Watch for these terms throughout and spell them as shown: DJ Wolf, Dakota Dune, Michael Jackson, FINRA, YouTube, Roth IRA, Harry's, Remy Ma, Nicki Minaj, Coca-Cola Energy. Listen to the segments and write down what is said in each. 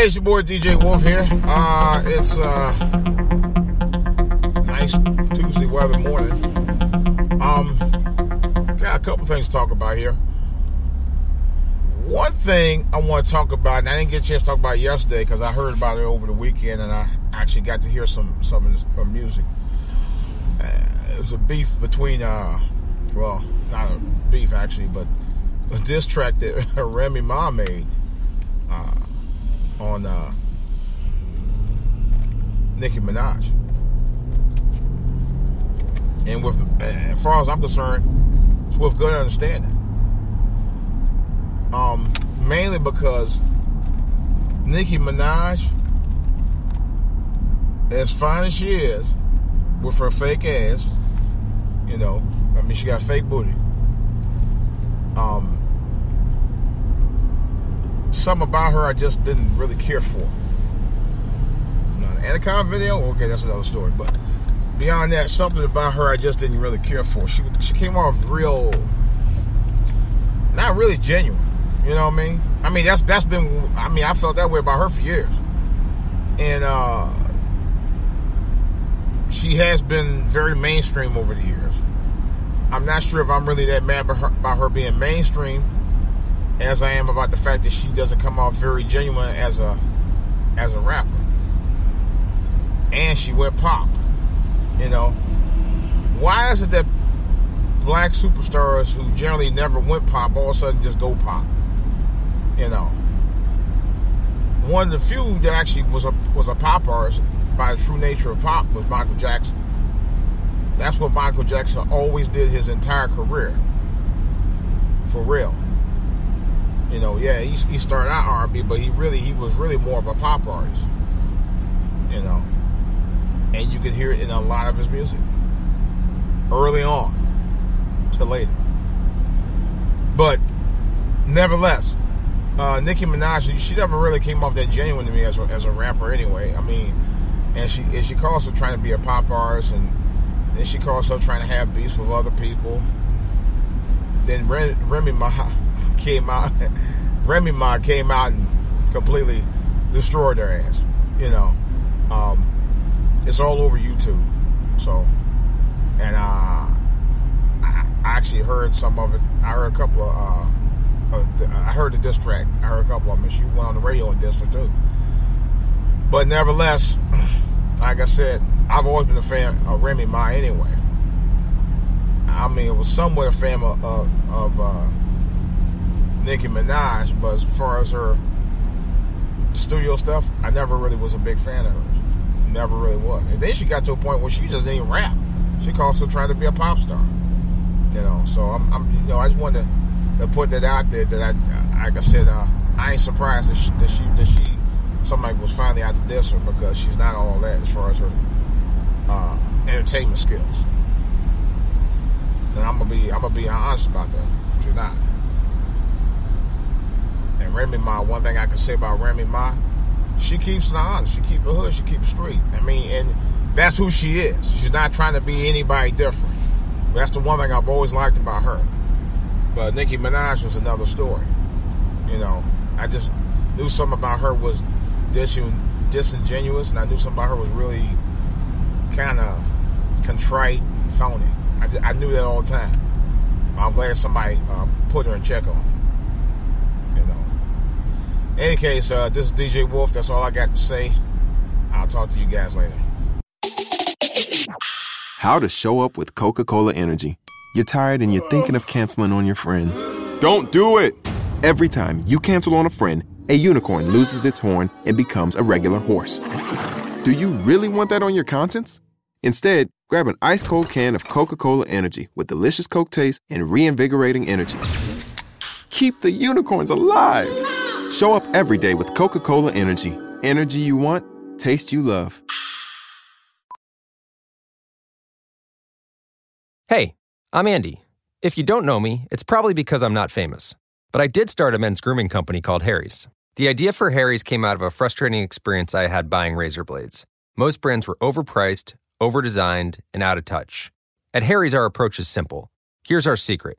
Hey, it's your boy DJ Wolf here. It's nice Tuesday weather morning. Got a couple things to talk about here. One thing I want to talk about, and I didn't get a chance to talk about yesterday because I heard about it over the weekend, and I actually got to hear some of the music. It was a beef between, well, not a beef actually, but a diss track that Remy Ma made on Nicki Minaj. And with, as far as I'm concerned, it's with good understanding. Mainly because Nicki Minaj, as fine as she is, with her fake ass, you know, I mean, she got fake booty. Something about her I just didn't really care for. Now, the Anaconda video, okay, that's another story. But beyond that, something about her I just didn't really care for. She came off real, not really genuine. You know what I mean? I mean, that's been, I mean, I felt that way about her for years. And she has been very mainstream over the years. I'm not sure if I'm really that mad about her being mainstream as I am about the fact that she doesn't come off very genuine as a rapper. And she went pop. You know? Why is it that black superstars who generally never went pop all of a sudden just go pop? You know? One of the few that actually was a pop artist by the true nature of pop was Michael Jackson. That's what Michael Jackson always did his entire career. For real. You know, yeah, he started out R&B, but he was really more of a pop artist. You know. And you could hear it in a lot of his music. Early on to later. But nevertheless, Nicki Minaj, she never really came off that genuine to me as a rapper anyway. I mean, and she calls her trying to be a pop artist, and then she calls herself trying to have beefs with other people. Then Remy Ma came out and completely destroyed her ass. You know, it's all over YouTube. So, and I actually heard some of it. I heard a couple of, I heard the diss track. I heard a couple of them. She went on the radio and dissed her too. But nevertheless, like I said, I've always been a fan of Remy Ma anyway. I mean, it was somewhat a fan of Nicki Minaj, but as far as her studio stuff, I never really was a big fan of her. Never really was. And then she got to a point where she just didn't rap. She also tried to be a pop star. You know, so I'm you know, I just wanted to put that out there that I like I said, I ain't surprised that she somebody was finally out to diss her, because she's not all that as far as her entertainment skills. And I'm gonna be honest about that. She's not. And Remy Ma, one thing I can say about Remy Ma, she keeps it honest. She keeps it hood. She keeps it straight. I mean, and that's who she is. She's not trying to be anybody different. That's the one thing I've always liked about her. But Nicki Minaj was another story. You know, I just knew something about her was disingenuous, and I knew something about her was really kind of contrite and phony. I knew that all the time. I'm glad somebody put her in check on it. You know. In any case, this is DJ Wolf. That's all I got to say. I'll talk to you guys later. How to show up with Coca-Cola Energy. You're tired and you're thinking of canceling on your friends. Don't do it! Every time you cancel on a friend, a unicorn loses its horn and becomes a regular horse. Do you really want that on your conscience? Instead, grab an ice-cold can of Coca-Cola Energy with delicious Coke taste and reinvigorating energy. Keep the unicorns alive! Show up every day with Coca-Cola Energy. Energy you want, taste you love. Hey, I'm Andy. If you don't know me, it's probably because I'm not famous. But I did start a men's grooming company called Harry's. The idea for Harry's came out of a frustrating experience I had buying razor blades. Most brands were overpriced, overdesigned, and out of touch. At Harry's, our approach is simple. Here's our secret.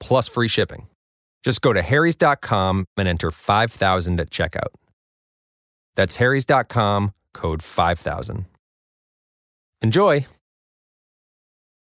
plus free shipping. Just go to harrys.com and enter 5000 at checkout. That's harrys.com, code 5000. Enjoy!